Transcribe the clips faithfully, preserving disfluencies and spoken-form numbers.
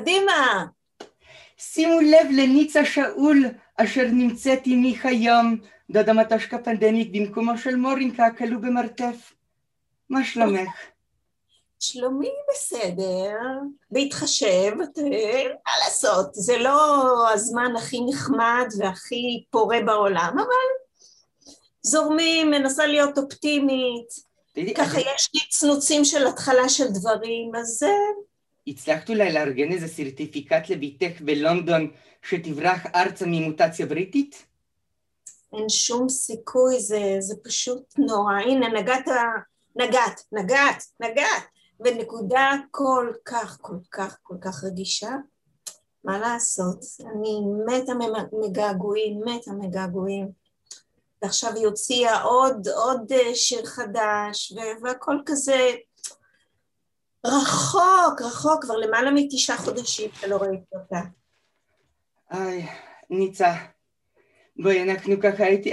קדימה. שימו לב לניצה שאול, אשר נמצאת עימי חיים, דודה מטושקה פנדמיק במקומו של מורינקה, כלוא במרתף. מה שלומך? שלומי בסדר, בהתחשב, מה לעשות, זה לא הזמן הכי נחמד והכי פורה בעולם, אבל זורמים, מנסה להיות אופטימית, ככה יש לי צנוצים של התחלה של דברים, אז... הצלחת אולי לארגן איזה סרטיפיקט לביטך בלונדון שתברח ארצה ממוטציה בריטית? אין שום סיכוי, זה, זה פשוט נורא. הנה, נגעת, נגעת, נגעת, נגעת, בנקודה כל כך, כל כך, כל כך רגישה. מה לעשות? אני מתה מגעגועים, מתה מגעגועים. ועכשיו היא הוציאה עוד, עוד שיר חדש, והכל כזה... רחוק, רחוק, כבר למעלה מתשעה חודשים שלא ראיתי אותה. איי, ניצה, בואי, אנחנו ככה הייתי,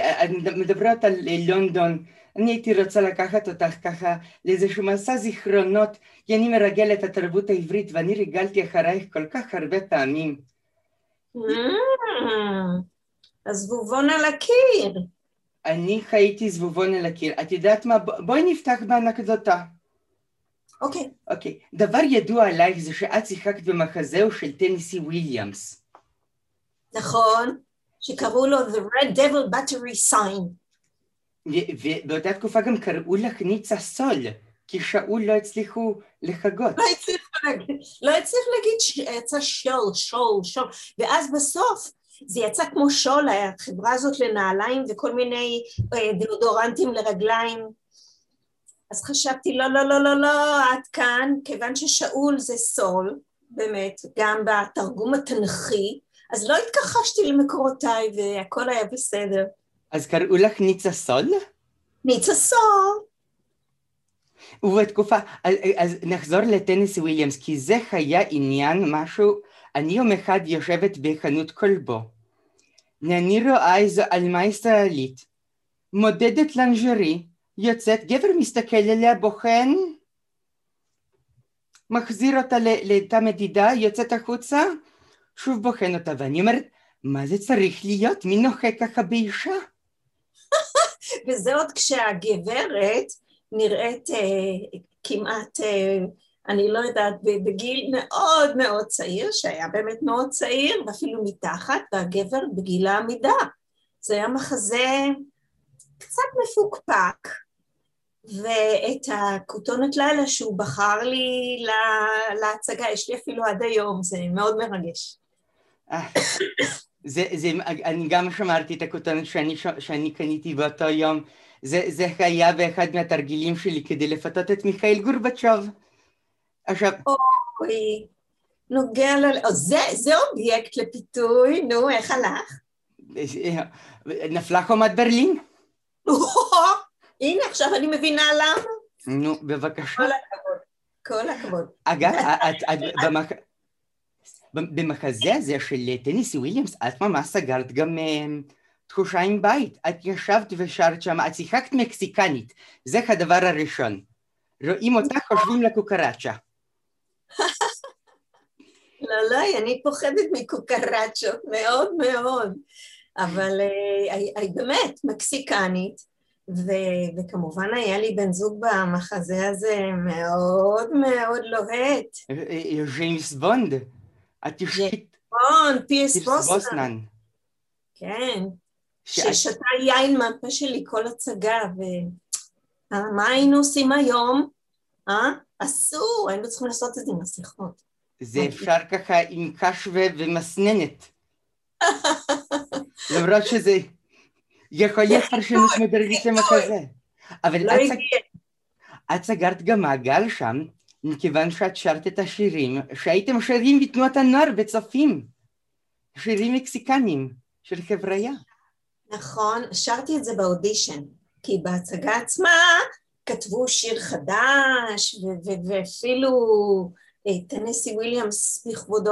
מדברות על לונדון, אני הייתי רוצה לקחת אותך ככה לאיזשהו מסע זיכרונות, כי אני מרגלת התרבות העברית, ואני רגלתי אחרייך כל כך הרבה פעמים. אז זבובון על הקיר. אני חייתי זבובון על הקיר. את יודעת מה? בואי נפתח באנקדוטה. אוקיי. אוקיי. דבר ידוע עלייך זה שאת שיחקת במחזהו של טנסי וויליאמס. נכון, שקראו לו The Red Devil Battery Sign. ובאותה תקופה גם קראו לך ניצה סול, כי שאול לא הצליחו לחגות. לא הצליח להגיד, לא הצליח להגיד שיצא שול, שול, שול, ואז בסוף זה יצא כמו שול, החברה הזאת לנעליים וכל מיני דאודורנטים לרגליים. אז חשבתי, לא, לא, לא, לא, לא, עד כאן, כיוון ששאול זה סול, באמת, גם בתרגום התנכי, אז לא התכחשתי למקורותיי, והכל היה בסדר. אז קראו לך ניצה סול? ניצה סול. ובתקופה, אז, אז נחזור לטנסי וויליאמס, כי זה היה עניין משהו, אני יום אחד יושבת בחנות כלבו, ואני רואה איזו אלמה ישראלית, מודדת לנג'רי, יוצאת, גבר מסתכל אליה, בוחן, מחזיר אותה לתא מדידה, יוצאת החוצה, שוב בוחן אותה, ואני אומרת, מה זה צריך להיות? מי נוחק ככה באישה? וזה עוד כשהגברת נראית אה, כמעט, אה, אני לא יודעת, בגיל מאוד מאוד צעיר, שהיה באמת מאוד צעיר, ואפילו מתחת, והגבר בגיל העמידה. זה היה מחזה... קצת מפוקפק, ואת הכותונת לילה שהוא בחר לי להצגה, יש לי אפילו עד היום, זה מאוד מרגש. זה, זה, אני גם שמרתי את הכותונת שאני, שאני קניתי באותו יום, זה, זה היה באחד מהתרגילים שלי כדי לפתות את מיכאל גורבצ'וב. עכשיו... אוי, נוגע ל... זה, זה אובייקט לפיתוי, נו, איך הלך? נפלה חומת ברלין. הנה, עכשיו אני מבינה למה. נו, בבקשה. כל הכבוד, כל הכבוד. אגב, במחזה הזה של טנסי וויליאמס, את ממש סגרת גם תחושה עם בית. את ישבת ושרת שם, את שיחקת מקסיקנית. זה הדבר הראשון. רואים אותך, חושבים לקוקרצ'ה. לא, לא, אני פוחדת מקוקרצ'ות, מאוד מאוד. אבל היא באמת מקסיקנית, וכמובן היה לי בן זוג במחזה הזה מאוד מאוד לוהט. ג'יימס בונד. ג'יימס בונד, פירס בוסנן. כן, ששתה יין מהפה שלי כל הצגה, ומה היינו עושים היום? אסור, היינו צריכים לעשות את זה עם מסכות. זה אפשר ככה עם קש ומסננת. למרות שזה יכול להיות פרשנות מדרגית למחזה. אבל את סגרת גם מעגל שם, מכיוון שאת שרת את השירים, שהייתם שרים בתנועת הנוער בצופים, שירים מקסיקנים של חבריה. נכון, שרתי את זה באודישן, כי בהצגה עצמה כתבו שיר חדש, ואפילו... טנסי וויליאמס בכבודו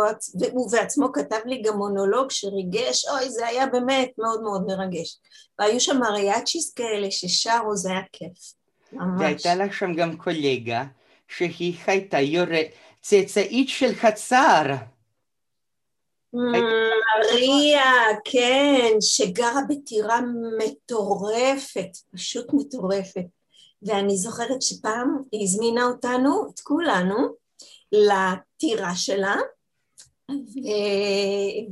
ובעצמו כתב לי גם מונולוג שריגש, אוי זה היה באמת מאוד מאוד מרגש, והיו שם מריאצ'יס כאלה ששרו, זה היה כיף ממש. והייתה לך שם גם קולגה שהיא הייתה יורה צאצאית של חצר. מריה, כן, שגרה בטירה מטורפת, פשוט מטורפת. ואני זוכרת שפעם היא הזמינה אותנו, את כולנו, לטירה שלה,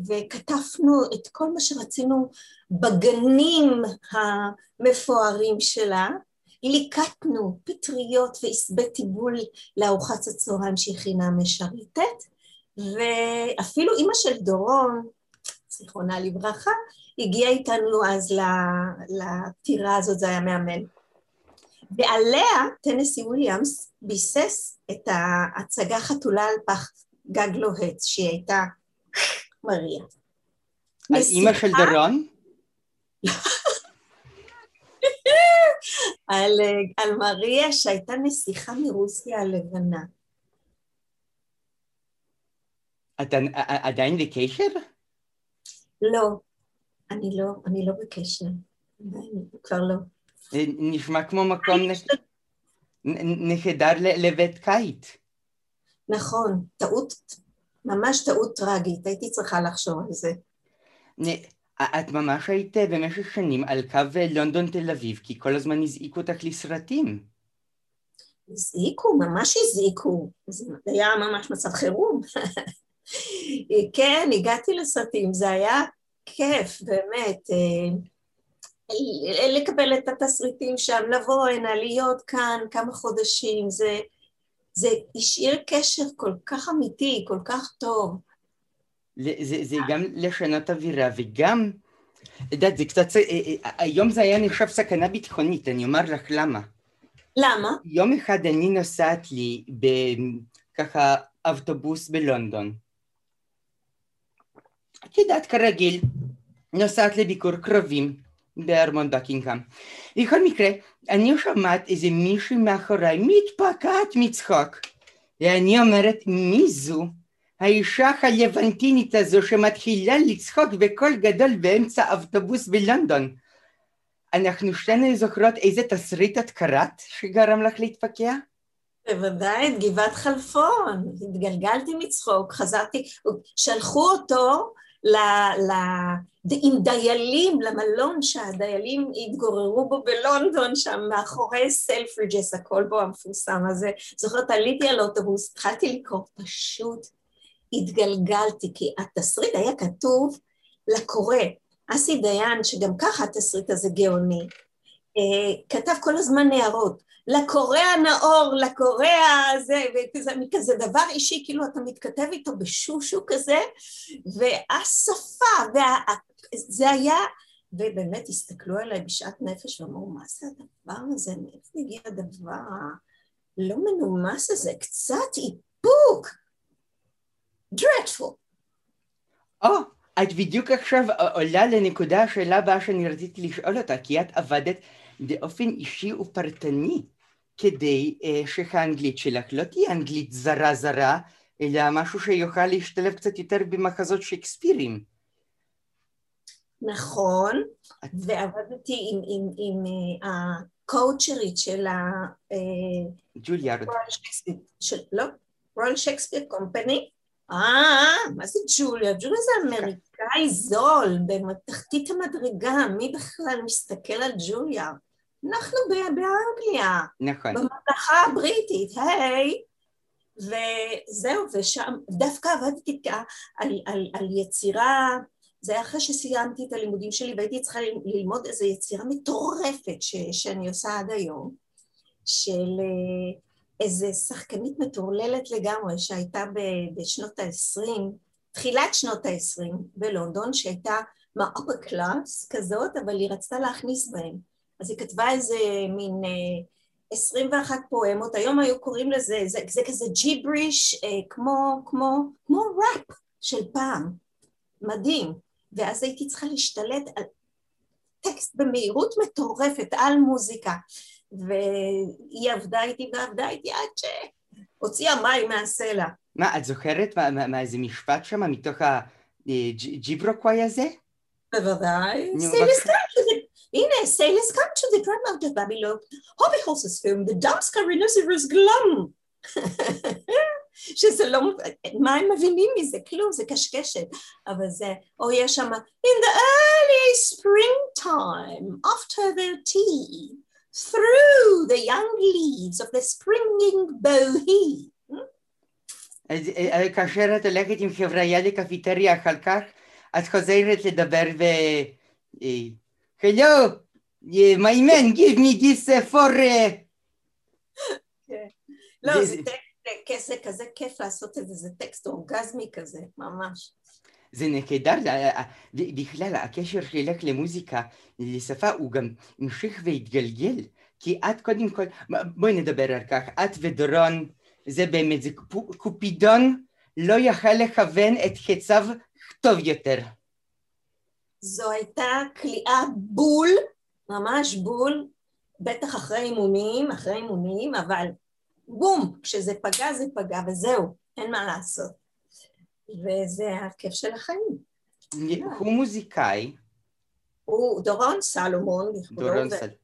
וכתפנו את כל מה שרצינו בגנים המפוארים שלה, ליקטנו פטריות ועשבי טיבול לארוחת הצהריים שהכינה משרתת, ואפילו אמא של דורון, זיכרונה לברכה, הגיעה איתנו אז לטירה הזאת, זה היה מאמן. ועליה טנסי וויליאמס ביסס את ההצגה חתולה על פח גג לוהט, שהיא הייתה מריה. על אמא של דורון? על, על מריה שהייתה נסיכה מרוסיה הלבנה. אתה עדיין בקשר? לא, אני לא, אני לא בקשר, כבר לא. זה נשמע כמו מקום נהדר לבית קיץ. נכון, טעות, ממש טעות טרגית, הייתי צריכה לחשוב על זה. את ממש היית במשך שנים על קו לונדון תל אביב, כי כל הזמן הזעיקו אותך לסרטים. הזעיקו, ממש הזעיקו, זה היה ממש מצב חירום. כן, הגעתי לסרטים, זה היה כיף, באמת, לקבל את התסריטים שם, לבוא הנה, להיות כאן כמה חודשים, זה, זה השאיר קשר כל כך אמיתי, כל כך טוב. זה, זה, זה גם לשנות אווירה, וגם, יודעת, זה קצת, היום זה היה נחשב סכנה ביטחונית, אני אומר לך למה. למה? יום אחד אני נוסעת לי בככה אבטובוס בלונדון. את יודעת, כרגיל, נוסעת לביקור קרובים בארמון בקינגהאם. בכל מקרה, אני שומעת איזה מישהו מאחוריי מתפקעת מצחוק, ואני אומרת, מי זו? האישה הלבנטינית הזו שמתחילה לצחוק בקול גדול באמצע אבטובוס בלונדון. אנחנו שתינו זוכרות איזה תסריט את קראת שגרם לך להתפקע? בוודאי, את גבעת חלפון. התגלגלתי מצחוק, חזרתי, שלחו אותו ל, ל, עם דיילים, למלון שהדיילים התגוררו בו בלונדון, שם מאחורי סלפריג'ס, הכל בו המפורסם הזה. זוכרת, עליתי על אוטובוס, התחלתי לקרוא, פשוט התגלגלתי, כי התסריט היה כתוב לקורא. אסי דיין, שגם ככה התסריט הזה גאוני, כתב כל הזמן נערות, לקורא הנאור, לקורא הזה, וכזה דבר אישי, כאילו אתה מתכתב איתו בשושו כזה, והשפה, זה היה, ובאמת הסתכלו עליי בשעת נפש, ואמרו, מה זה הדבר הזה? מאיפה הגיע הדבר הלא מנומס הזה? קצת איפוק. dreadful. או, את בדיוק עכשיו עולה לנקודה השאלה הבאה שאני רציתי לשאול אותה, כי את עבדת באופן אישי ופרטני, כדי שהאנגלית שלך לא תהיה אנגלית זרה זרה, אלא משהו שיוכל להשתלב קצת יותר במחזות שייקספירים. נכון, ועבדתי עם הקואוצ'רית של ה... ג'וליארד. לא, רויאל שייקספיר קומפני. אה, מה זה ג'וליארד? ג'וליארד זה אמריקאי זול, בתחתית המדרגה, מי בכלל מסתכל על ג'וליארד? אנחנו באנגליה, בממלכה הבריטית, היי, וזהו, ושם דווקא עבדתי על יצירה, זה היה אחרי שסיימתי את הלימודים שלי, והייתי צריכה ללמוד איזו יצירה מטורפת שאני עושה עד היום, של... איזו שחקנית מטורללת לגמרי שהייתה בשנות ה-עשרים, תחילת שנות ה-עשרים בלונדון, שהייתה מה-upper class כזאת, אבל היא רצתה להכניס בהם. אז היא כתבה איזה מין עשרים ואחת פואמות, היום היו קוראים לזה, זה, זה כזה ג'יבריש, כמו, כמו, כמו ראפ של פעם, מדהים. ואז הייתי צריכה להשתלט על טקסט במהירות מטורפת, על מוזיקה. והיא עבדה איתי ועבדה איתי עד שהוציאה מים מהסלע. מה, את זוכרת מאיזה משפט שם מתוך הג'יברוקוואי הזה? בוודאי. הנה, sailors come to the grandmouth of Babylon, hobby horses film, the dumps carinocerous glum. שזה לא, מה הם מבינים מזה? כלום, זה קשקשת, אבל זה, או יש שם, in the early springtime, after their tea, through the young leaves of the springing bohea. כאשר את הולכת עם חבריה לקפיטריה אחר כך, את חוזרת לדבר ו... Hello, my man, give me this for... לא, זה טקסט כזה כיף לעשות את זה, זה טקסט אורגזמי כזה, ממש. זה נהדר, בכלל הקשר שלך למוזיקה, לשפה, הוא גם המשיך והתגלגל, כי את קודם כל, בואי נדבר על כך, את ודורון, זה באמת, זה קופידון לא יכל לכוון את חציו טוב יותר. זו הייתה קליעה בול, ממש בול, בטח אחרי אימונים, אחרי אימונים, אבל בום, כשזה פגע זה פגע וזהו, אין מה לעשות. וזה הכיף של החיים. הוא מוזיקאי. הוא דורון סלומון. דורון סלומון.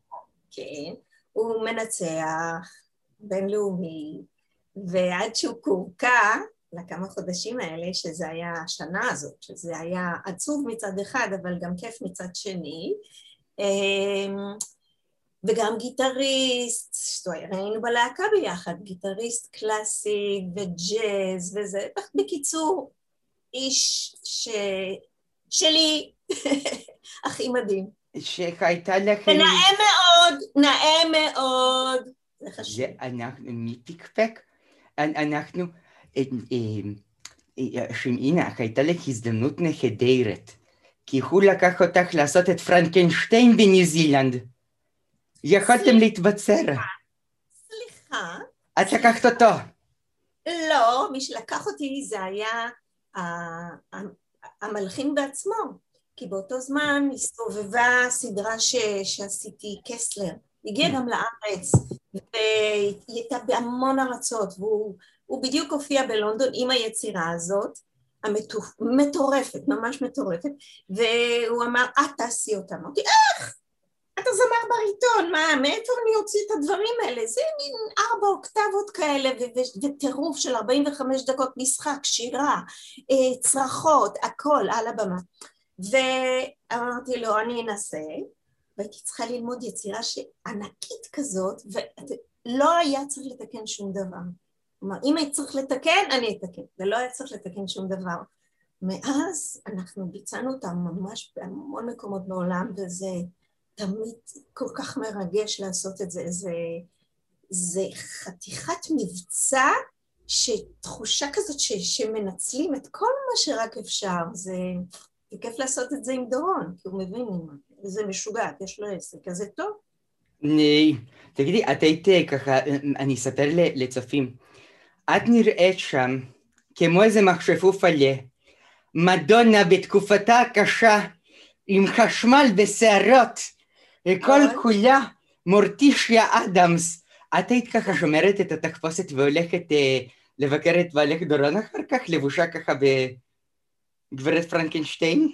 כן, הוא מנצח בינלאומי, ועד שהוא קורקע, לכמה חודשים האלה, שזה היה השנה הזאת, שזה היה עצוב מצד אחד, אבל גם כיף מצד שני, וגם גיטריסט, ראינו בלהקה ביחד, גיטריסט קלאסי וג'אז וזה, בקיצור, איש ש... שלי, הכי מדהים. שהייתה לכם... ונאה מאוד, נאה מאוד. זה חשוב. אנחנו, מי תקפק? אנחנו... שמעינה, הייתה לך הזדמנות נהדרת, כי הוא לקח אותך לעשות את פרנקנשטיין בניו זילנד. יכולתם להתבצר. סליחה. את לקחת אותו. לא, מי שלקח אותי זה היה המלחין בעצמו, כי באותו זמן הסתובבה סדרה שעשיתי, קסלר, הגיע גם לארץ, והיא הייתה בהמון ארצות, והוא... הוא בדיוק הופיע בלונדון עם היצירה הזאת, המטורפת, ממש מטורפת, והוא אמר, את תעשי אותם. אמרתי, איך? אתה זמר בריטון, מה, מאיפה אני הוציא את הדברים האלה? זה מין ארבע אוקטבות כאלה, וטירוף של ארבעים וחמש דקות משחק, שירה, צרחות, הכל, על הבמה. ואמרתי לו, אני אנסה, והייתי צריכה ללמוד יצירה ענקית כזאת, ולא היה צריך לתקן שום דבר. כלומר, אם היית צריך לתקן, אני אתקן, ולא היה צריך לתקן שום דבר. מאז אנחנו ביצענו אותם ממש בהמון מקומות בעולם, וזה תמיד כל כך מרגש לעשות את זה. זה, זה חתיכת מבצע, שתחושה כזאת ש, שמנצלים את כל מה שרק אפשר. זה, זה כיף לעשות את זה עם דורון, כי הוא מבין מה. זה משוגע, יש לו עסק, אז זה טוב. תגידי, את היית ככה, אני אספר לצופים, את נראית שם כמו איזה מכשפוף עלה, מדונה בתקופתה הקשה, עם חשמל ושערות, וכל כולה מורטישיה אדמס. את היית ככה שומרת את התחפושת והולכת לבקר את בעלך דורון אחר כך, לבושה ככה בגברת פרנקנשטיין?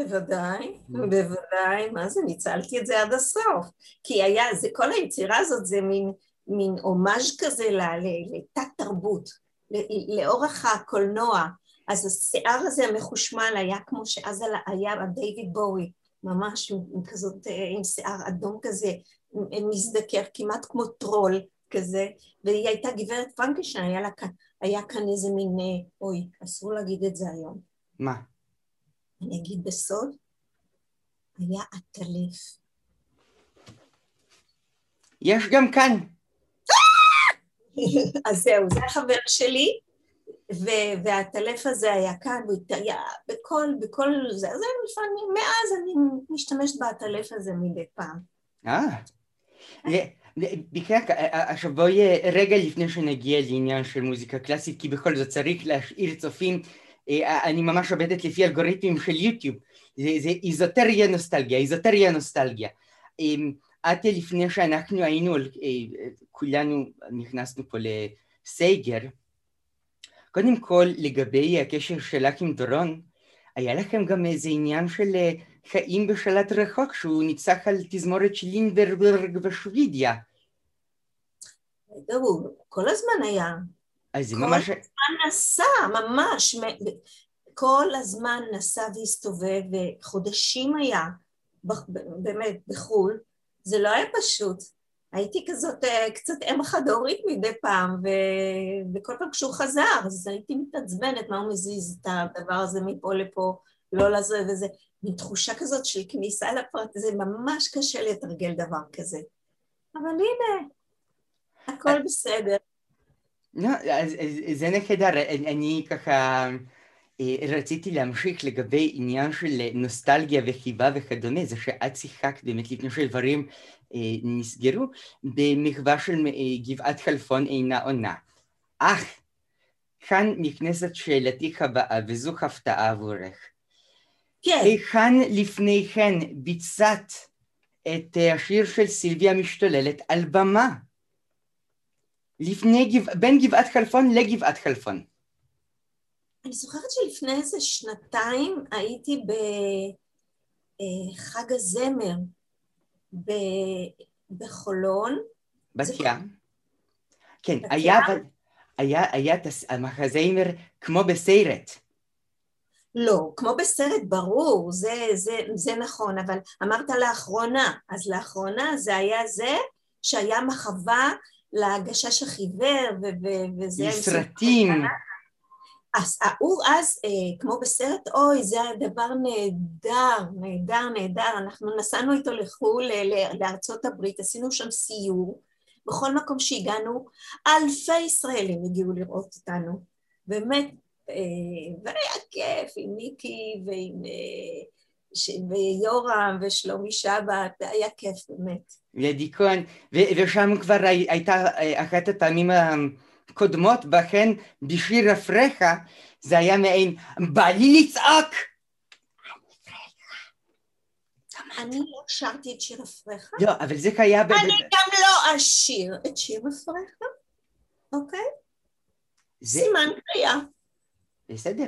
בוודאי, בוודאי, מה זה, ניצלתי את זה עד הסוף, כי היה, זה, כל היצירה הזאת זה מין, מין אומאז' כזה לתת תרבות, לאורך הקולנוע, אז השיער הזה המחושמל היה כמו שאז היה דיוויד בואי, ממש עם כזאת, עם שיער אדום כזה, מזדקר, כמעט כמו טרול כזה, והיא הייתה גברת פרנקנשטיין, היה לה כאן, היה כאן איזה מין, אוי, אסור להגיד את זה היום. מה? אני אגיד בסוד, היה עטלף. יש גם כאן. אז זהו, זה החבר שלי, והעטלף הזה היה כאן, הוא התאיה בכל, בכל זה, אז מאז אני משתמשת בעטלף הזה מדי פעם. אה, בכלל, עכשיו בואי רגע לפני שנגיע לעניין של מוזיקה קלאסית, כי בכל זאת צריך להשאיר צופים, אני ממש עובדת לפי אלגוריתמים של יוטיוב, זה איזוטריה נוסטלגיה, איזוטריה נוסטלגיה. עד לפני שאנחנו היינו, כולנו נכנסנו פה לסייגר, קודם כל לגבי הקשר שלך עם דורון, היה לכם גם איזה עניין של חיים בשלט רחוק, שהוא ניצח על תזמורת של לינדברג בשוודיה. כל הזמן היה. אז כל ממש... הזמן נסע, ממש, כל הזמן נסע והסתובב, וחודשים היה, באמת, בחול, זה לא היה פשוט, הייתי כזאת קצת אם חד-הורית מדי פעם, ו... וכל פעם כשהוא חזר, אז הייתי מתעצבנת, מה הוא מזיז את הדבר הזה מפה לפה, לא לזה וזה, מתחושה כזאת של כניסה לפרט, זה ממש קשה לתרגל דבר כזה, אבל הנה, הכל בסדר. לא, זה נהדר, אני ככה רציתי להמשיך לגבי עניין של נוסטלגיה וחיבה וכדומה, זה שאת שיחקת באמת לפני שדברים נסגרו, במחווה של גבעת חלפון אינה עונה. אך, כאן נכנסת שאלתי הבאה, וזו הפתעה עבורך. כן. כאן לפני כן ביצעת את השיר של סילביה משתוללת על במה. לפני, בין גבעת חלפון לגבעת חלפון. אני זוכרת שלפני איזה שנתיים הייתי בחג הזמר בחולון. בת ים. כן, היה מחזמר כמו בסרט. לא, כמו בסרט, ברור, זה נכון, אבל אמרת לאחרונה, אז לאחרונה זה היה זה שהיה מחווה לגשש החיוור, וזה... לסרטים. אז הוא אז, כמו בסרט, אוי, זה הדבר נהדר, נהדר, נהדר, אנחנו נסענו איתו לחול, לארצות הברית, עשינו שם סיור, בכל מקום שהגענו, אלפי ישראלים הגיעו לראות אותנו, באמת, והיה כיף עם ניקי, ועם... ויורם ושלומי שבת, היה כיף באמת. לדיכון, ושם כבר הייתה אחת הפעמים הקודמות, בכן בשיר הפרחה, זה היה מעין, בא לי לצעוק! אני לא שרתי את שיר הפרחה. לא, אבל זה היה... אני גם לא אשיר את שיר הפרחה, אוקיי? סימן קריאה. בסדר,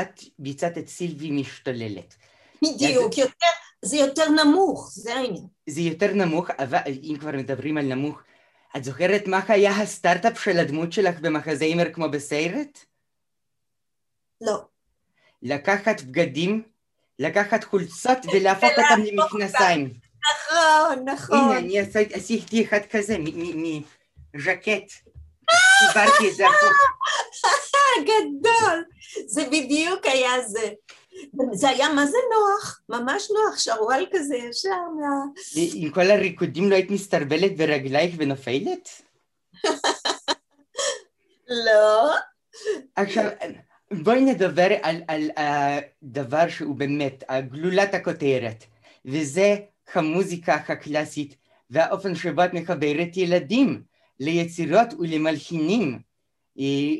את ביצעת את סילבי משתוללת. בדיוק, זה יותר נמוך, זה העניין. זה יותר נמוך, אבל אם כבר מדברים על נמוך, את זוכרת מה היה הסטארט-אפ של הדמות שלך במחזמר כמו בסרט? לא. לקחת בגדים, לקחת חולצות ולהפוך אותם למכנסיים. נכון, נכון. הנה, אני עשיתי אחד כזה, מז'קט. קיבלתי את זה. גדול, זה בדיוק היה זה. זה היה מה זה נוח, ממש נוח, שרועל כזה ישר. עם כל הריקודים לא היית מסתרבלת ברגלייך ונופלת? לא. עכשיו, בואי נדבר על הדבר שהוא באמת, גלולת הכותרת, וזה המוזיקה הקלאסית והאופן שבו את מחברת ילדים ליצירות ולמלחינים.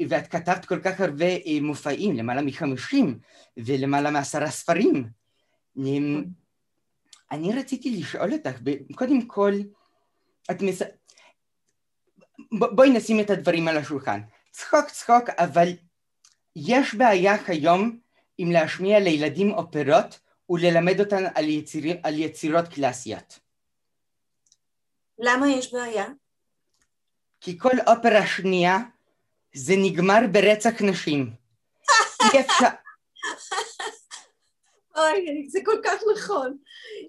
ואת כתבת כל כך הרבה מופעים, למעלה מחמישים, ולמעלה מעשרה ספרים. אני רציתי לשאול אותך, קודם כל, את מס... בואי נשים את הדברים על השולחן. צחוק צחוק, אבל יש בעיה היום עם להשמיע לילדים אופרות וללמד אותן על, יציר... על יצירות קלאסיות. למה יש בעיה? כי כל אופרה שנייה, זה נגמר ברצח נשים. אי אפשר... אוי, זה כל כך נכון.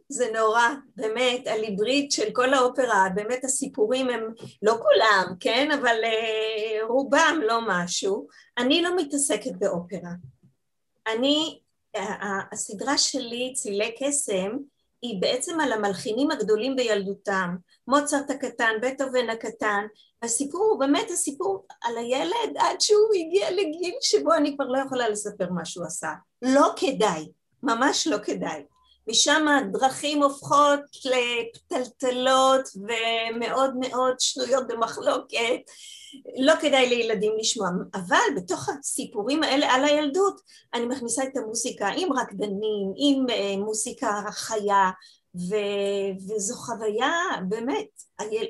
זה נורא, באמת, הליברית של כל האופרה, באמת הסיפורים הם לא כולם, כן? אבל אה, רובם לא משהו. אני לא מתעסקת באופרה. אני, הסדרה שלי, צילי קסם, היא בעצם על המלחינים הגדולים בילדותם. מוצרט הקטן, בטהובן הקטן, הסיפור הוא באמת הסיפור על הילד עד שהוא הגיע לגיל שבו אני כבר לא יכולה לספר מה שהוא עשה. לא כדאי, ממש לא כדאי. משם הדרכים הופכות לפטלטלות ומאוד מאוד שנויות במחלוקת. לא כדאי לילדים לשמוע, אבל בתוך הסיפורים האלה על הילדות, אני מכניסה את המוזיקה עם רקדנים, עם מוזיקה חיה, ו- וזו חוויה, באמת,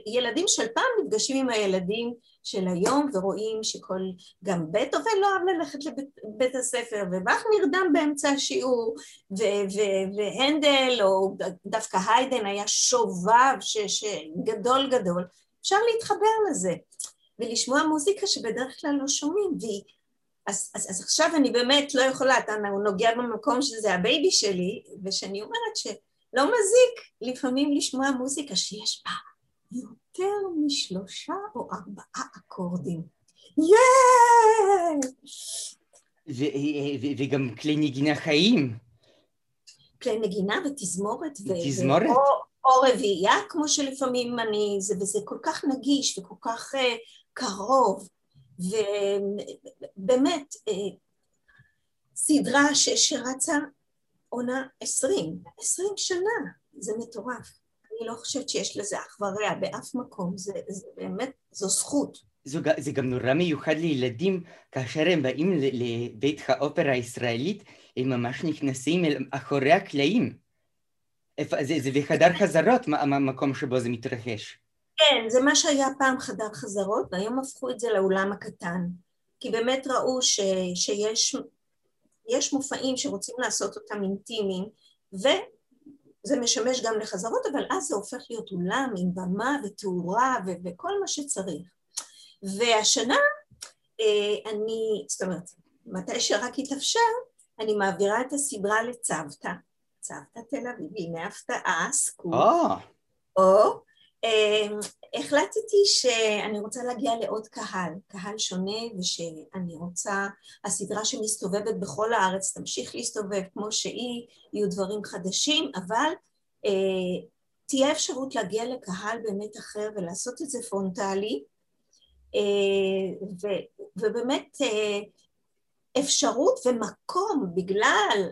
הילדים של פעם נפגשים עם הילדים של היום, ורואים שכל, גם בטהובן לא אוהב ללכת לבית הספר, ובאך נרדם באמצע השיעור, ו- ו- והנדל, או דווקא היידן, היה שובב ש- ש- גדול גדול, אפשר להתחבר לזה. ולשמוע מוזיקה שבדרך כלל לא שומעים, והיא, אז, אז, אז עכשיו אני באמת לא יכולה, אתה נוגע במקום שזה הבייבי שלי, ושאני אומרת שלא מזיק לפעמים לשמוע מוזיקה שיש בה יותר משלושה או ארבעה אקורדים. יאיי! וגם כלי נגינה חיים. כלי נגינה ותזמורת. ותזמורת? או רביעייה, כמו שלפעמים אני, וזה כל כך נגיש וכל כך קרוב, ובאמת סדרה שרצה עונה עשרים, עשרים שנה, זה מטורף. אני לא חושבת שיש לזה אחבריה באף מקום, זה באמת, זו זכות. זה גם נורא מיוחד לילדים, כאשר הם באים לבית האופרה הישראלית, הם ממש נכנסים אחורי הקלעים. זה בחדר חזרות, המקום שבו זה מתרחש. כן, זה מה שהיה פעם חדר חזרות, והיום הפכו את זה לאולם הקטן. כי באמת ראו שיש מופעים שרוצים לעשות אותם אינטימיים, וזה משמש גם לחזרות, אבל אז זה הופך להיות אולם עם במה ותאורה וכל מה שצריך. והשנה, אני, זאת אומרת, מתי שרק התאפשר, אני מעבירה את הסדרה לצוותא. צוותא תל אביב, הנה הפתעה, סקופ. או, החלטתי שאני רוצה להגיע לעוד קהל, קהל שונה, ושאני רוצה, הסדרה שמסתובבת בכל הארץ, תמשיך להסתובב כמו שהיא, יהיו דברים חדשים, אבל תהיה אפשרות להגיע לקהל באמת אחר, ולעשות את זה פרונטלי, ובאמת אפשרות ומקום בגלל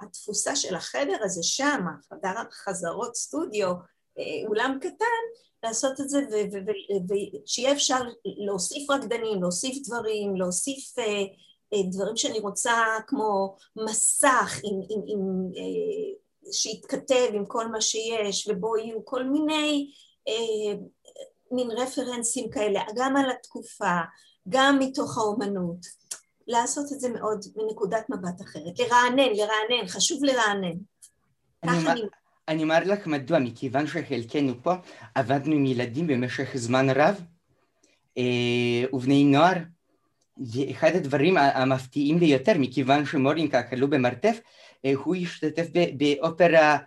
התפוסה של החדר הזה שם, חדר חזרות סטודיו, אולם קטן, לעשות את זה ושיהיה אפשר להוסיף רקדנים, להוסיף דברים, להוסיף דברים שאני רוצה כמו מסך שיתכתב עם כל מה שיש ובו יהיו כל מיני מין רפרנסים כאלה, גם על התקופה, גם מתוך האומנות. לעשות את זה מאוד מנקודת מבט אחרת, לרענן, לרענן, חשוב לרענן. אני אומר לך מדוע, מכיוון שחלקנו פה עבדנו עם ילדים במשך זמן רב, ובני נוער, אחד הדברים המפתיעים ביותר, מכיוון שמורינקה כלוא במרתף, הוא השתתף באופרה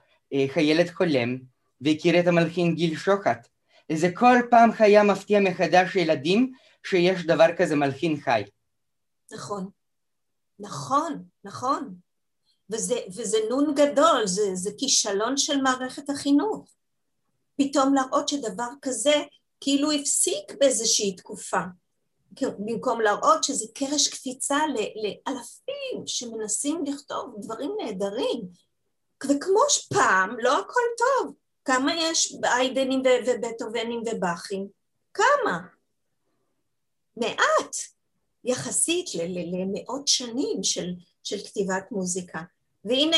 חיילת חולם, והכיר את המלחין גיל שוחט. זה כל פעם היה מפתיע מחדש ילדים, שיש דבר כזה מלחין חי. נכון, נכון, נכון, וזה, וזה נון גדול, זה, זה כישלון של מערכת החינוך. פתאום להראות שדבר כזה כאילו הפסיק באיזושהי תקופה, במקום להראות שזה קרש קפיצה לאלפים שמנסים לכתוב דברים נהדרים, וכמו שפעם לא הכל טוב, כמה יש היידנים ובטהובנים ובאכים? כמה? מעט. יחסית למאות שנים של, של כתיבת מוזיקה. והנה,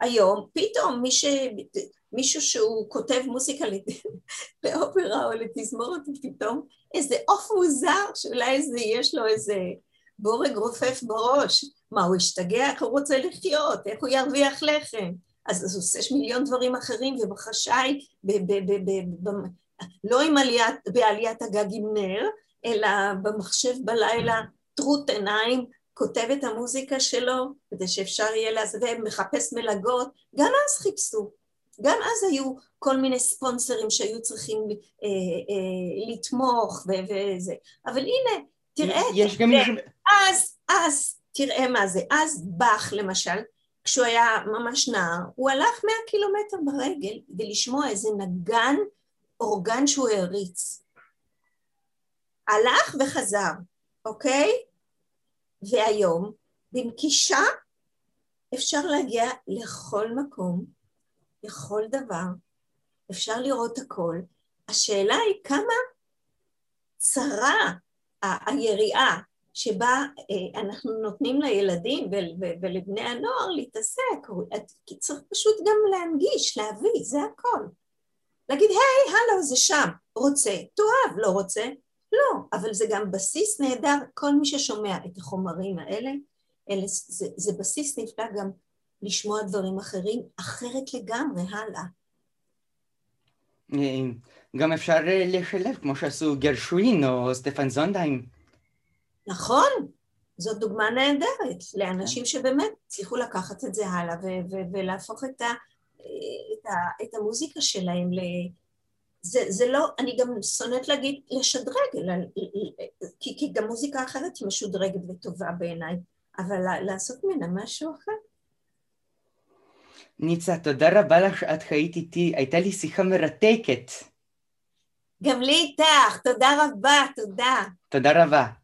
היום, פתאום מישהו, מישהו שהוא כותב מוזיקה לאופרה או לתזמורת, פתאום איזה עוף מוזר, שאולי זה, יש לו איזה בורג רופף בראש. מה, הוא השתגע? איך הוא רוצה לחיות? איך הוא ירוויח לחם? אז, אז הוא עושה מיליון דברים אחרים, ובחשאי, ב, ב, ב, ב, ב, לא עם עליית, בעליית הגג עם נר, אלא במחשב בלילה, טרוט עיניים, כותב את המוזיקה שלו, כדי שאפשר יהיה להזווה, מחפש מלגות, גם אז חיפשו. גם אז היו כל מיני ספונסרים שהיו צריכים אה, אה, לתמוך וזה. אבל הנה, תראה, יש גם אז, אז, תראה מה זה. אז בח, למשל, כשהוא היה ממש נער, הוא הלך מאה קילומטר ברגל, ולשמוע איזה נגן, אורגן שהוא העריץ. הלך וחזר, אוקיי? והיום, במקישה, אפשר להגיע לכל מקום, לכל דבר, אפשר לראות הכל. השאלה היא כמה צרה היריעה שבה אנחנו נותנים לילדים ולבני הנוער להתעסק, כי צריך פשוט גם להנגיש, להביא, זה הכל. להגיד, היי, הלו, זה שם, רוצה, תאהב, לא רוצה. לא, אבל זה גם בסיס נהדר, כל מי ששומע את החומרים האלה, אלה, זה, זה בסיס נפלא גם לשמוע דברים אחרים, אחרת לגמרי, הלאה. גם אפשר לשלב, כמו שעשו גרשווין או סטפן זונדהיים. נכון, זאת דוגמה נהדרת לאנשים שבאמת הצליחו לקחת את זה הלאה ולהפוך את ה... את, ה, את המוזיקה שלהם ל... זה, זה לא, אני גם שונאת להגיד לשדרג, אלא, כי, כי גם מוזיקה אחרת היא משודרגת וטובה בעיניי, אבל לעשות ממנה משהו אחר. ניצה, תודה רבה לך שאת חיית איתי, הייתה לי שיחה מרתקת. גם לי איתך, תודה רבה, תודה. תודה רבה.